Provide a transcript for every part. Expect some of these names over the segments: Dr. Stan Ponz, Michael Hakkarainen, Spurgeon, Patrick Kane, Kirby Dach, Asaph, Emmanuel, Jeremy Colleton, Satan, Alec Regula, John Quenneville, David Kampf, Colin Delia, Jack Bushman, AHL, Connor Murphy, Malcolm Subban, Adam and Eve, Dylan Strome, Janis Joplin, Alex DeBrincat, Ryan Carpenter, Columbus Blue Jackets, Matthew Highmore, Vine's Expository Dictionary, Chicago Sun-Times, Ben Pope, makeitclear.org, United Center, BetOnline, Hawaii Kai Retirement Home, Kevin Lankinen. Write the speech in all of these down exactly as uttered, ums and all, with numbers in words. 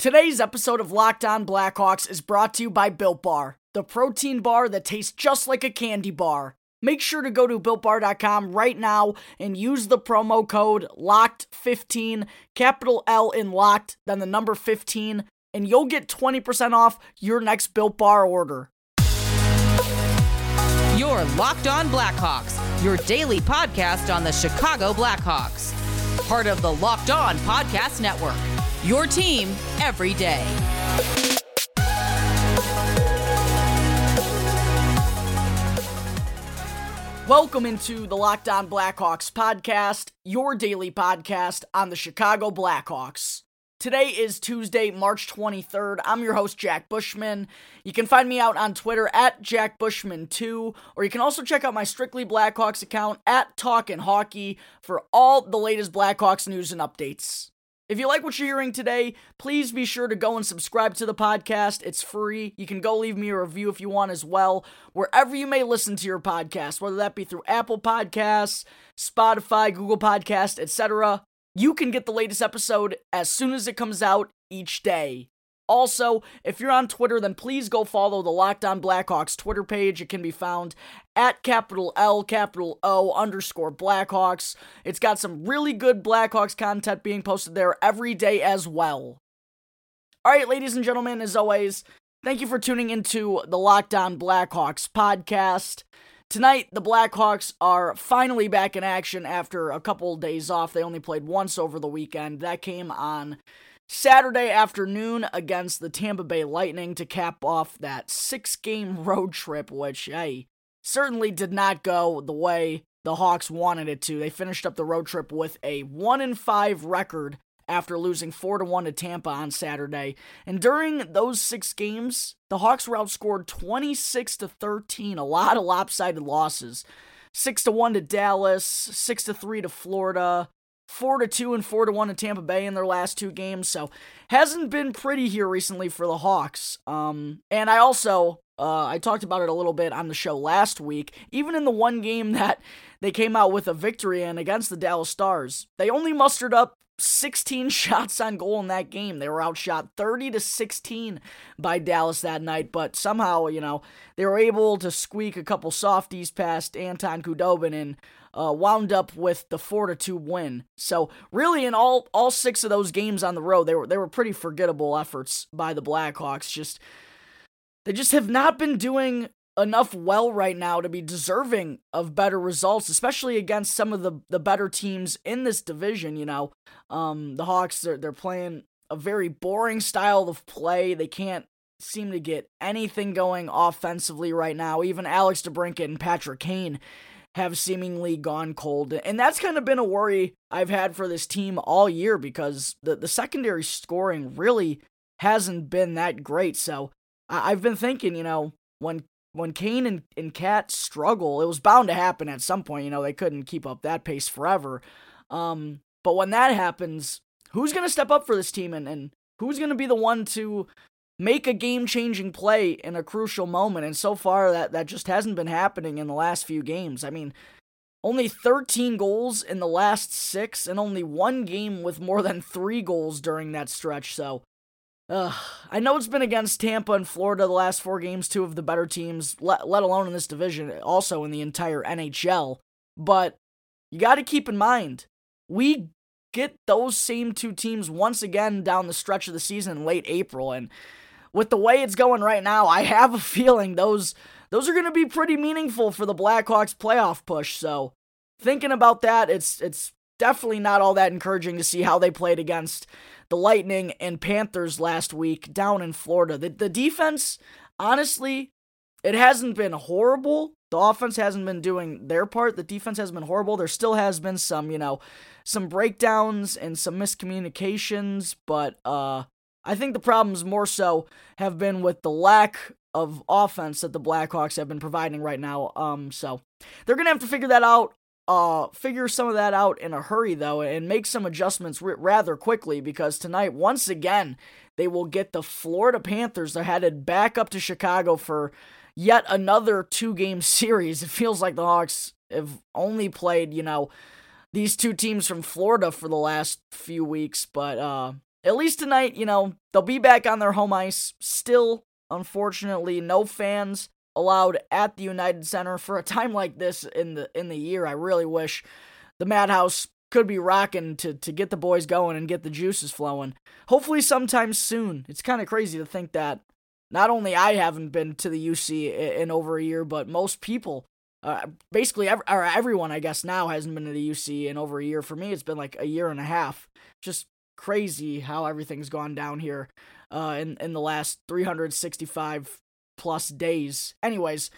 Today's episode of Locked On Blackhawks is brought to you by Built Bar, the protein bar that tastes just like a candy bar. Make sure to go to built bar dot com right now and use the promo code locked fifteen, capital L in locked, then the number fifteen, and you'll get twenty percent off your next Built Bar order. You're Locked On Blackhawks, your daily podcast on the Chicago Blackhawks, part of the Locked On Podcast Network. Your team every day. Welcome into the Locked On Blackhawks podcast, your daily podcast on the Chicago Blackhawks. Today is Tuesday, March twenty-third. I'm your host, Jack Bushman. You can find me out on Twitter at Jack Bushman two, or you can also check out my Strictly Blackhawks account at Talkin' Hockey for all the latest Blackhawks news and updates. If you like what you're hearing today, please be sure to go and subscribe to the podcast. It's free. You can go leave me a review if you want as well, wherever you may listen to your podcast, whether that be through Apple Podcasts, Spotify, Google Podcasts, et cetera. You can get the latest episode as soon as it comes out each day. Also, if you're on Twitter, then please go follow the Locked On Blackhawks Twitter page. It can be found at capital L, capital O, underscore Blackhawks. It's got some really good Blackhawks content being posted there every day as well. All right, ladies and gentlemen, as always, thank you for tuning into the Locked On Blackhawks podcast. Tonight, the Blackhawks are finally back in action after a couple days off. They only played once over the weekend. That came on Saturday afternoon against the Tampa Bay Lightning to cap off that six-game road trip, which, hey, certainly did not go the way the Hawks wanted it to. They finished up the road trip with a one and five record after losing four to one to Tampa on Saturday. And during those six games, the Hawks were outscored twenty-six to thirteen, a lot of lopsided losses. six to one to Dallas, six to three to Florida, four to two and four to one to Tampa Bay in their last two games, so hasn't been pretty here recently for the Hawks. Um, and I also, uh, I talked about it a little bit on the show last week, even in the one game that they came out with a victory in against the Dallas Stars, they only mustered up sixteen shots on goal in that game. They were outshot thirty to sixteen by Dallas that night, but somehow, you know, they were able to squeak a couple softies past Anton Kudobin and Uh, wound up with the four to two win. So really in all all six of those games on the road, they were they were pretty forgettable efforts by the Blackhawks. Just they just have not been doing enough well right now to be deserving of better results, especially against some of the, the better teams in this division, you know. Um, the Hawks, they're, they're playing a very boring style of play. They can't seem to get anything going offensively right now. Even Alex DeBrincat and Patrick Kane have seemingly gone cold. And that's kind of been a worry I've had for this team all year because the, the secondary scoring really hasn't been that great. So I, I've been thinking, you know, when when Kane and, and Cat struggle, it was bound to happen at some point. You know, they couldn't keep up that pace forever. Um, but when that happens, who's going to step up for this team and, and who's going to be the one to make a game-changing play in a crucial moment, and so far that, that just hasn't been happening in the last few games. I mean, only thirteen goals in the last six, and only one game with more than three goals during that stretch, so uh, I know it's been against Tampa and Florida the last four games, two of the better teams, let, let alone in this division, also in the entire N H L, but you gotta keep in mind, we get those same two teams once again down the stretch of the season in late April, and with the way it's going right now, I have a feeling those those are going to be pretty meaningful for the Blackhawks playoff push. So thinking about that, it's it's definitely not all that encouraging to see how they played against the Lightning and Panthers last week down in Florida. The, the defense, honestly, it hasn't been horrible. The offense hasn't been doing their part. The defense has been horrible. There still has been some, you know, some breakdowns and some miscommunications, but uh I think the problems more so have been with the lack of offense that the Blackhawks have been providing right now. Um, so they're going to have to figure that out, uh, figure some of that out in a hurry, though, and make some adjustments r- rather quickly because tonight, once again, they will get the Florida Panthers. They're headed back up to Chicago for yet another two-game series. It feels like the Hawks have only played, you know, these two teams from Florida for the last few weeks, but uh, at least tonight, you know, they'll be back on their home ice. Still, unfortunately, no fans allowed at the United Center for a time like this in the in the year. I really wish the Madhouse could be rocking to, to get the boys going and get the juices flowing. Hopefully sometime soon. It's kind of crazy to think that not only I haven't been to the U C in over a year, but most people, uh, basically ev- or everyone, I guess, now hasn't been to the U C in over a year. For me, it's been like a year and a half. Just crazy how everything's gone down here uh, in, in the last three hundred sixty-five plus days. Anyways,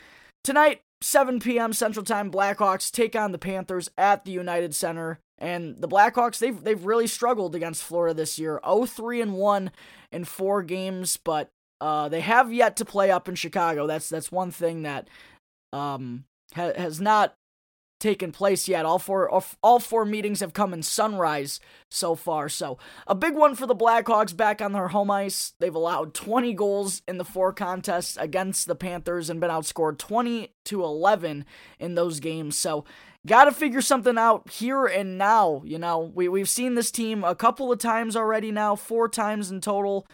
tonight, seven p.m. Central Time, Blackhawks take on the Panthers at the United Center. And the Blackhawks, they've they've really struggled against Florida this year. oh three and one in four games, but uh, they have yet to play up in Chicago. That's that's one thing that um, ha- has not taken place yet. All four all four meetings have come in sunrise so far. So a big one for the Blackhawks back on their home ice. They've allowed twenty goals in the four contests against the Panthers and been outscored twenty to eleven in those games. So got to figure something out here and now. You know, we, we've seen this team a couple of times already now, four times in total,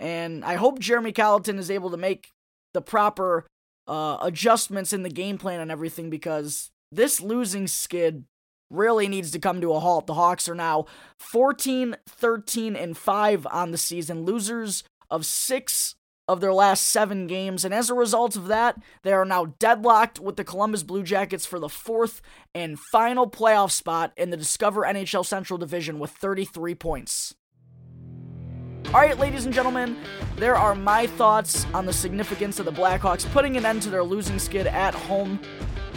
and I hope Jeremy Colleton is able to make the proper uh, adjustments in the game plan and everything, because this losing skid really needs to come to a halt. The Hawks are now fourteen, thirteen, and five on the season, losers of six of their last seven games, and as a result of that, they are now deadlocked with the Columbus Blue Jackets for the fourth and final playoff spot in the Discover N H L Central Division with thirty-three points. All right, ladies and gentlemen, there are my thoughts on the significance of the Blackhawks putting an end to their losing skid at home.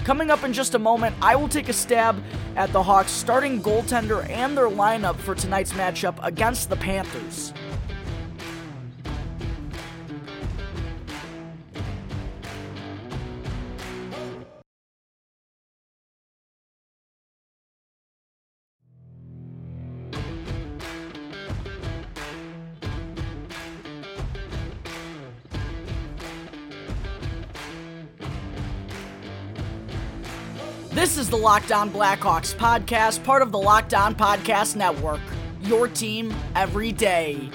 Coming up in just a moment, I will take a stab at the Hawks' starting goaltender and their lineup for tonight's matchup against the Panthers. This is the Locked On Blackhawks podcast, part of the Locked On Podcast Network, your team every day.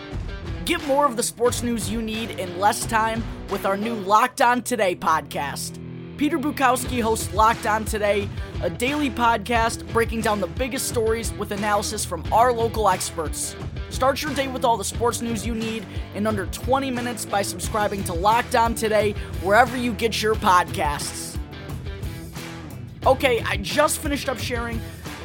Get more of the sports news you need in less time with our new Locked On Today podcast. Peter Bukowski hosts Locked On Today, a daily podcast breaking down the biggest stories with analysis from our local experts. Start your day with all the sports news you need in under twenty minutes by subscribing to Locked On Today wherever you get your podcasts. Okay, I just finished up sharing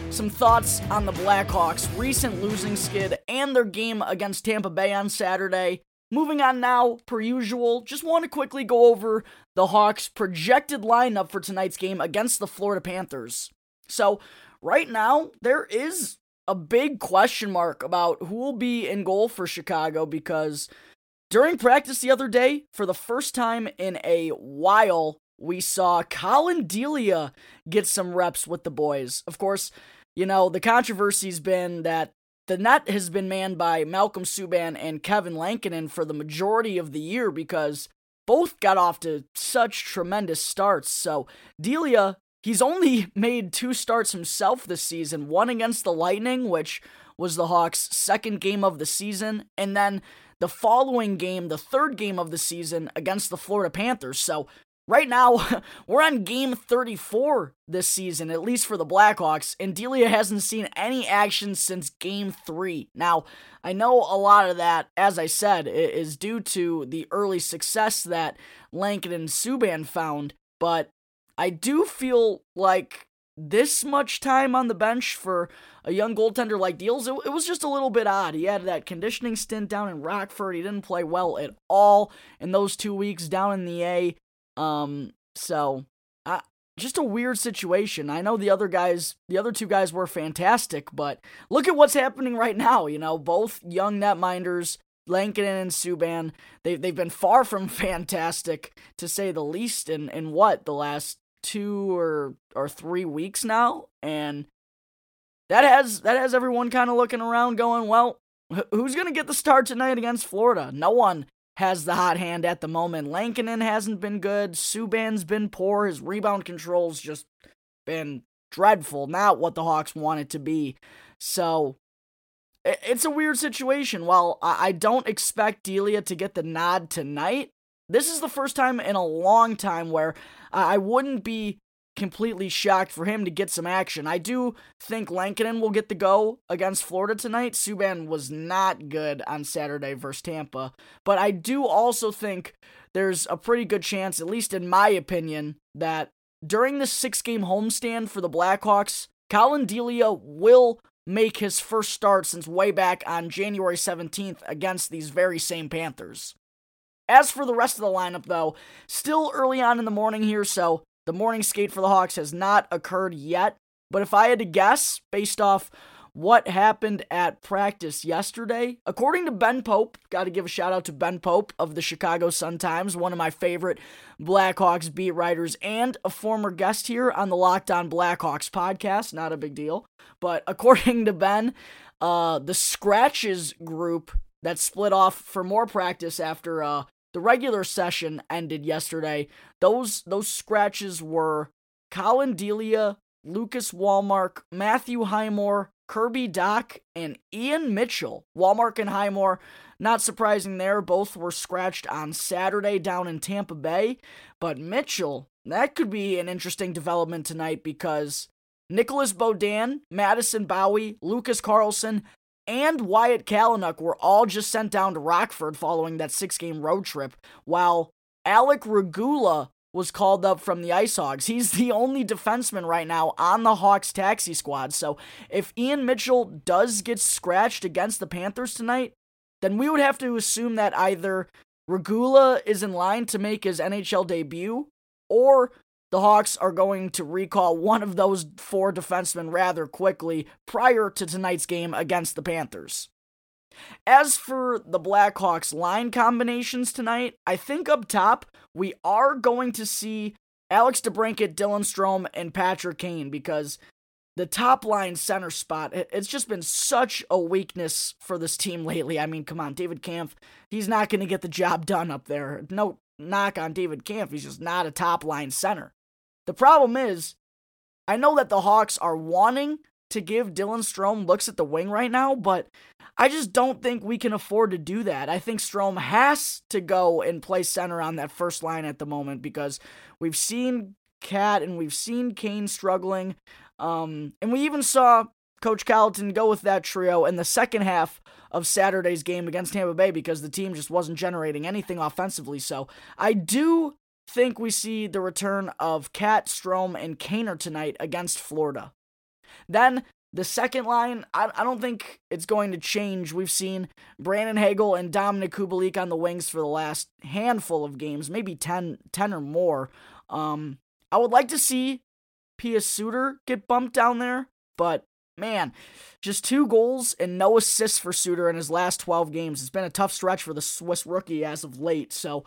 some thoughts on the Blackhawks' recent losing skid and their game against Tampa Bay on Saturday. Moving on now, per usual, just want to quickly go over the Hawks' projected lineup for tonight's game against the Florida Panthers. So, right now, there is a big question mark about who will be in goal for Chicago, because during practice the other day, for the first time in a while, we saw Colin Delia get some reps with the boys. Of course, you know, the controversy's been that the net has been manned by Malcolm Subban and Kevin Lankinen for the majority of the year, because both got off to such tremendous starts. So Delia, he's only made two starts himself this season, one against the Lightning, which was the Hawks' second game of the season, and then the following game, the third game of the season, against the Florida Panthers. So right now, we're on game thirty-four this season, at least for the Blackhawks, and Delia hasn't seen any action since game three. Now, I know a lot of that, as I said, is due to the early success that Lankinen and Subban found, but I do feel like this much time on the bench for a young goaltender like Deals, it, it was just a little bit odd. He had that conditioning stint down in Rockford. He didn't play well at all in those two weeks down in the A. Um, so, uh, just a weird situation. I know the other guys, the other two guys were fantastic, but look at what's happening right now. You know, both young netminders, Lankinen and Subban, they, they've been far from fantastic, to say the least, in, in what, the last two or, or three weeks now? And that has, that has everyone kind of looking around going, well, who's going to get the start tonight against Florida? No one has the hot hand at the moment. Lankinen hasn't been good. Subban's been poor. His rebound control's just been dreadful. Not what the Hawks want it to be. So, it's a weird situation. While I don't expect Delia to get the nod tonight, this is the first time in a long time where I wouldn't be completely shocked for him to get some action. I do think Lankinen will get the go against Florida tonight. Subban was not good on Saturday versus Tampa, but I do also think there's a pretty good chance, at least in my opinion, that during this six-game homestand for the Blackhawks, Colin Delia will make his first start since way back on January seventeenth against these very same Panthers. As for the rest of the lineup, though, still early on in the morning here, so the morning skate for the Hawks has not occurred yet. But if I had to guess, based off what happened at practice yesterday, according to Ben Pope, got to give a shout out to Ben Pope of the Chicago Sun-Times, one of my favorite Blackhawks beat writers and a former guest here on the Locked On Blackhawks podcast, not a big deal. But according to Ben, uh, the scratches group that split off for more practice after uh, the regular session ended yesterday, those those scratches were Colin Delia, Lucas Walmark, Matthew Highmore, Kirby Dach, and Ian Mitchell. Walmark and Highmore, not surprising there, both were scratched on Saturday down in Tampa Bay. But Mitchell, that could be an interesting development tonight because Nicholas Bodan, Madison Bowie, Lucas Carlson, and Wyatt Kalanuck were all just sent down to Rockford following that six-game road trip, while Alec Regula was called up from the Ice Hogs. He's the only defenseman right now on the Hawks taxi squad, so if Ian Mitchell does get scratched against the Panthers tonight, then we would have to assume that either Regula is in line to make his N H L debut, or the Hawks are going to recall one of those four defensemen rather quickly prior to tonight's game against the Panthers. As for the Blackhawks line combinations tonight, I think up top we are going to see Alex DeBrincat, Dylan Strome, and Patrick Kane because the top line center spot, it's just been such a weakness for this team lately. I mean, come on, David Kampf, he's not going to get the job done up there. No knock on David Kampf, he's just not a top line center. The problem is, I know that the Hawks are wanting to give Dylan Strome looks at the wing right now, but I just don't think we can afford to do that. I think Strome has to go and play center on that first line at the moment because we've seen Cat and we've seen Kane struggling, um, and we even saw Coach Colleton go with that trio in the second half of Saturday's game against Tampa Bay because the team just wasn't generating anything offensively. So I do think we see the return of Cat, Strome, and Kaner tonight against Florida. Then the second line, I, I don't think it's going to change. We've seen Brandon Hagel and Dominic Kubelik on the wings for the last handful of games, maybe ten, ten or more. Um, I would like to see Pius Suter get bumped down there, but man, just two goals and no assists for Suter in his last twelve games. It's been a tough stretch for the Swiss rookie as of late, so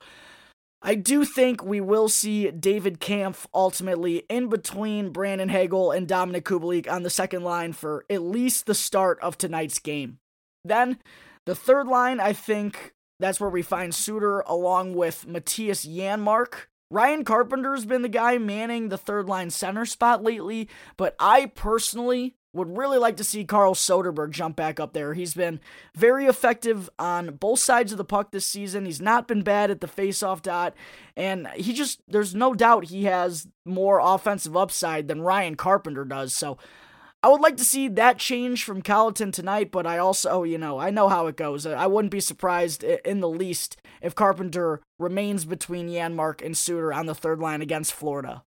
I do think we will see David Kampf ultimately in between Brandon Hagel and Dominic Kubelik on the second line for at least the start of tonight's game. Then, the third line, I think that's where we find Suter along with Matthias Janmark. Ryan Carpenter's been the guy manning the third line center spot lately, but I personally would really like to see Carl Soderberg jump back up there. He's been very effective on both sides of the puck this season. He's not been bad at the faceoff dot, and he just, there's no doubt he has more offensive upside than Ryan Carpenter does. So I would like to see that change from Colleton tonight, but I also, you know, I know how it goes. I wouldn't be surprised in the least if Carpenter remains between Janmark and Suter on the third line against Florida.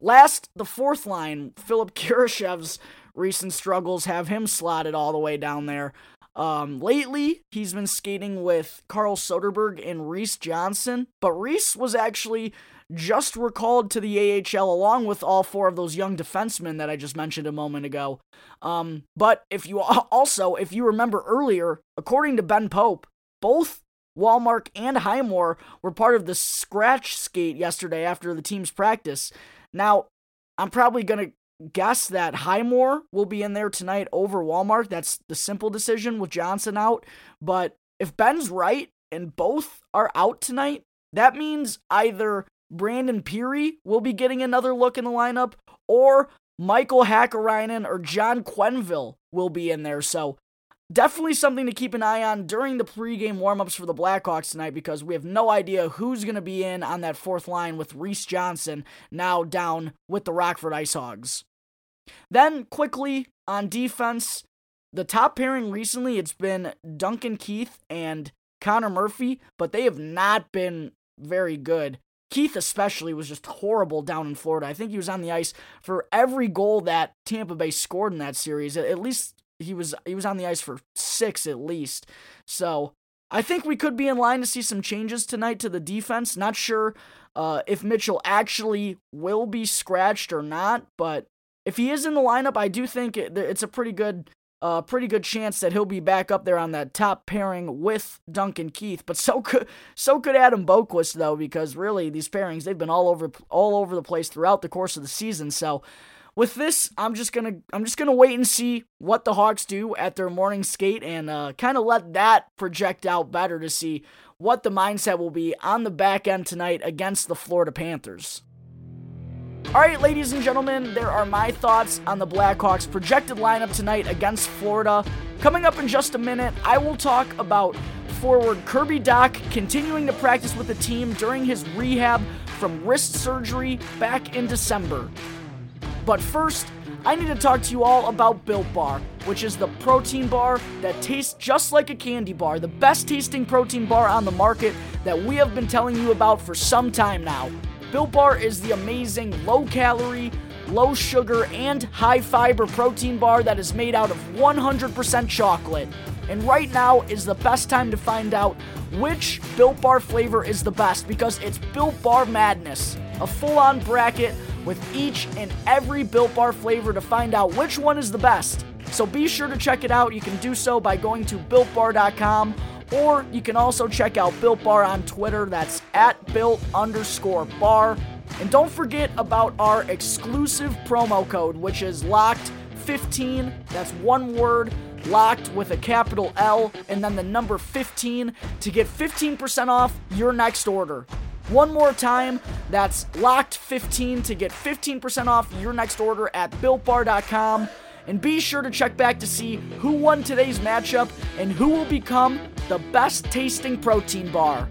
Last, the fourth line, Philip Kurashev's recent struggles have him slotted all the way down there. Um, lately, he's been skating with Carl Soderberg and Reese Johnson, but Reese was actually just recalled to the A H L along with all four of those young defensemen that I just mentioned a moment ago. Um, but if you also, if you remember earlier, according to Ben Pope, both Walmark and Highmore were part of the scratch skate yesterday after the team's practice. Now, I'm probably going to guess that Highmore will be in there tonight over Walmark. That's the simple decision with Johnson out. But if Ben's right and both are out tonight, that means either Brandon Peary will be getting another look in the lineup or Michael Hakkarainen or John Quenneville will be in there. So definitely something to keep an eye on during the pregame warmups for the Blackhawks tonight, because we have no idea who's going to be in on that fourth line with Reese Johnson now down with the Rockford IceHogs. Then, quickly, on defense, the top pairing recently, it's been Duncan Keith and Connor Murphy, but they have not been very good. Keith especially was just horrible down in Florida. I think he was on the ice for every goal that Tampa Bay scored in that series. At least he was he was on the ice for six at least. So I think we could be in line to see some changes tonight to the defense. Not sure uh, if Mitchell actually will be scratched or not, but if he is in the lineup, I do think it, it's a pretty good uh, pretty good chance that he'll be back up there on that top pairing with Duncan Keith. But so could so could Adam Boquist, though, because really these pairings, they've been all over all over the place throughout the course of the season. So with this, I'm just gonna I'm just gonna wait and see what the Hawks do at their morning skate, and uh, kind of let that project out better to see what the mindset will be on the back end tonight against the Florida Panthers. Alright, ladies and gentlemen, there are my thoughts on the Blackhawks' projected lineup tonight against Florida. Coming up in just a minute, I will talk about forward Kirby Dach continuing to practice with the team during his rehab from wrist surgery back in December. But first, I need to talk to you all about Built Bar, which is the protein bar that tastes just like a candy bar, the best tasting protein bar on the market that we have been telling you about for some time now. Built Bar is the amazing low-calorie, low-sugar, and high-fiber protein bar that is made out of one hundred percent chocolate. And right now is the best time to find out which Built Bar flavor is the best, because it's Built Bar Madness, a full-on bracket with each and every Built Bar flavor to find out which one is the best. So be sure to check it out. You can do so by going to built bar dot com. Or you can also check out Built Bar on Twitter. That's at built underscore bar. And don't forget about our exclusive promo code, which is locked fifteen. That's one word, locked with a capital L, and then the number fifteen to get fifteen percent off your next order. One more time, that's locked fifteen to get fifteen percent off your next order at built bar dot com. And be sure to check back to see who won today's matchup and who will become the best tasting protein bar.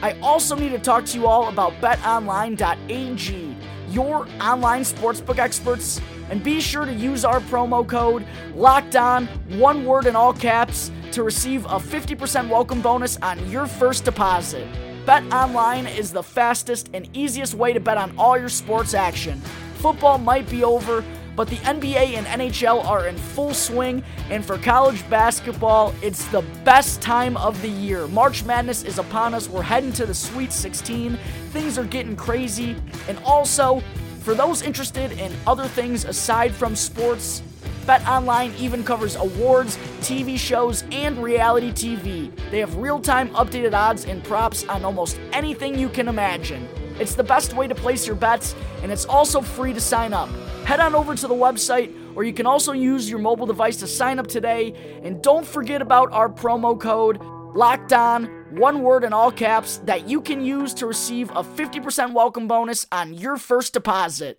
I also need to talk to you all about bet online dot a g, your online sportsbook experts. And be sure to use our promo code LOCKEDON, one word in all caps, to receive a fifty percent welcome bonus on your first deposit. BetOnline is the fastest and easiest way to bet on all your sports action. Football might be over, but the N B A and N H L are in full swing, and for college basketball, it's the best time of the year. March Madness is upon us. We're heading to the Sweet sixteen. Things are getting crazy. And also, for those interested in other things aside from sports, BetOnline even covers awards, T V shows, and reality T V. They have real-time updated odds and props on almost anything you can imagine. It's the best way to place your bets, and it's also free to sign up. Head on over to the website, or you can also use your mobile device to sign up today. And don't forget about our promo code LOCKEDON, one word in all caps, that you can use to receive a fifty percent welcome bonus on your first deposit.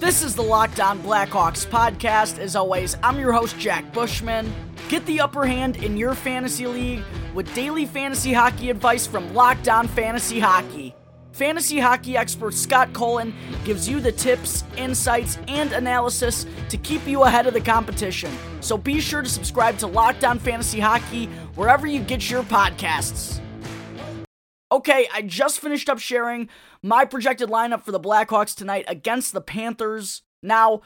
This is the Locked On Blackhawks podcast. As always, I'm your host, Jack Bushman. Get the upper hand in your fantasy league with daily fantasy hockey advice from Locked On Fantasy Hockey. Fantasy hockey expert Scott Cullen gives you the tips, insights, and analysis to keep you ahead of the competition. So be sure to subscribe to Locked On Fantasy Hockey wherever you get your podcasts. Okay, I just finished up sharing my projected lineup for the Blackhawks tonight against the Panthers. Now,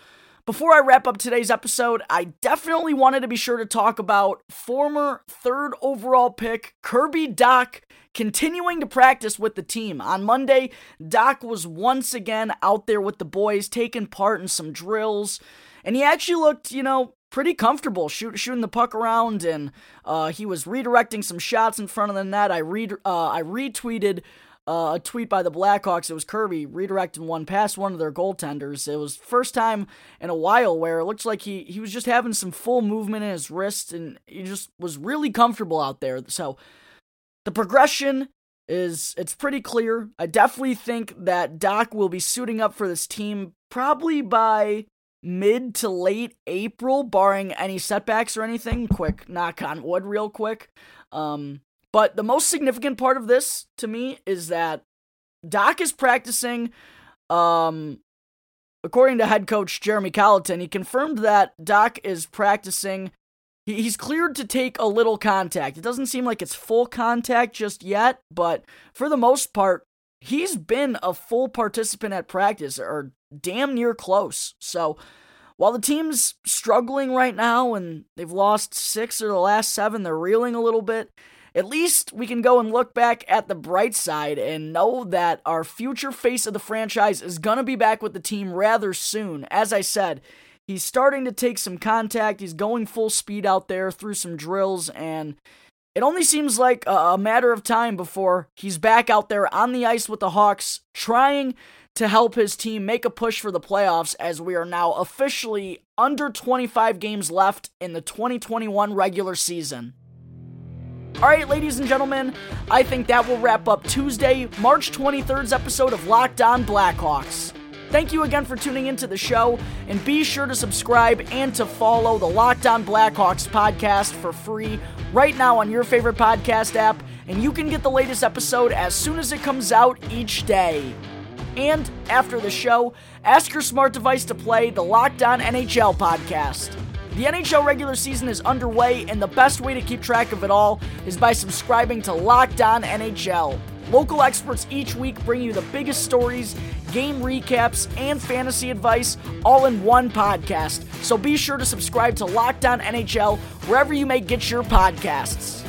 before I wrap up today's episode, I definitely wanted to be sure to talk about former third overall pick Kirby Dach continuing to practice with the team. On Monday, Dach was once again out there with the boys, taking part in some drills, and he actually looked, you know, pretty comfortable shoot, shooting the puck around, and uh, he was redirecting some shots in front of the net. I, re- uh, I retweeted uh, a tweet by the Blackhawks. It was Kirby redirecting one past one of their goaltenders. It was first time in a while where it looked like he, he was just having some full movement in his wrist, and he just was really comfortable out there. So the progression is it's pretty clear. I definitely think that Dach will be suiting up for this team probably by mid to late April, barring any setbacks or anything. Quick knock on wood real quick. Um, but the most significant part of this to me is that Dach is practicing. Um, according to head coach Jeremy Colleton, he confirmed that Dach is practicing. He, he's cleared to take a little contact. It doesn't seem like it's full contact just yet, but for the most part, he's been a full participant at practice, or damn near close. So while the team's struggling right now and they've lost six of the last seven, they're reeling a little bit, at least we can go and look back at the bright side and know that our future face of the franchise is going to be back with the team rather soon. As I said, he's starting to take some contact. He's going full speed out there through some drills, and it only seems like a matter of time before he's back out there on the ice with the Hawks, trying to help his team make a push for the playoffs, as we are now officially under twenty-five games left in the twenty twenty-one regular season. All right, ladies and gentlemen, I think that will wrap up Tuesday, March twenty-third's episode of Locked On Blackhawks. Thank you again for tuning into the show, and be sure to subscribe and to follow the Locked On Blackhawks podcast for free right now on your favorite podcast app, and you can get the latest episode as soon as it comes out each day. And after the show, ask your smart device to play the Locked On N H L podcast. The N H L regular season is underway, and the best way to keep track of it all is by subscribing to Locked On N H L. Local experts each week bring you the biggest stories, game recaps, and fantasy advice all in one podcast. So be sure to subscribe to Locked On N H L wherever you may get your podcasts.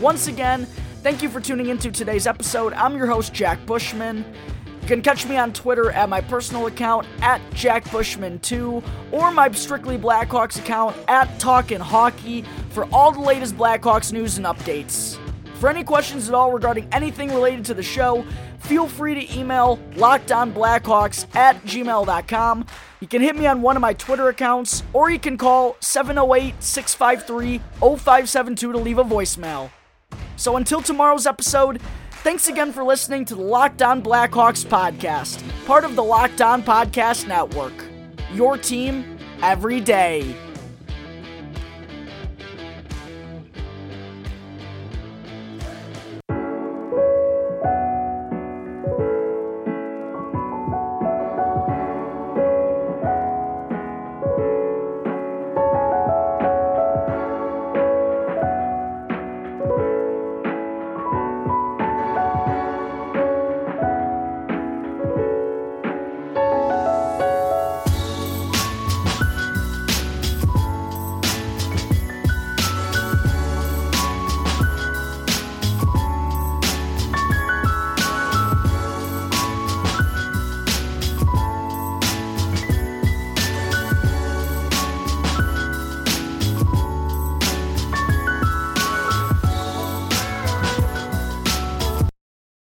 Once again, thank you for tuning into today's episode. I'm your host, Jack Bushman. You can catch me on Twitter at my personal account at Jack Bushman two, or my Strictly Blackhawks account at Talkin' Hockey for all the latest Blackhawks news and updates. For any questions at all regarding anything related to the show, feel free to email LockedOnBlackhawks at gmail dot com. You can hit me on one of my Twitter accounts, or you can call seven oh eight, six five three, oh five seven two to leave a voicemail. So until tomorrow's episode, thanks again for listening to the Locked On Blackhawks podcast, part of the Locked On Podcast Network. Your team every day.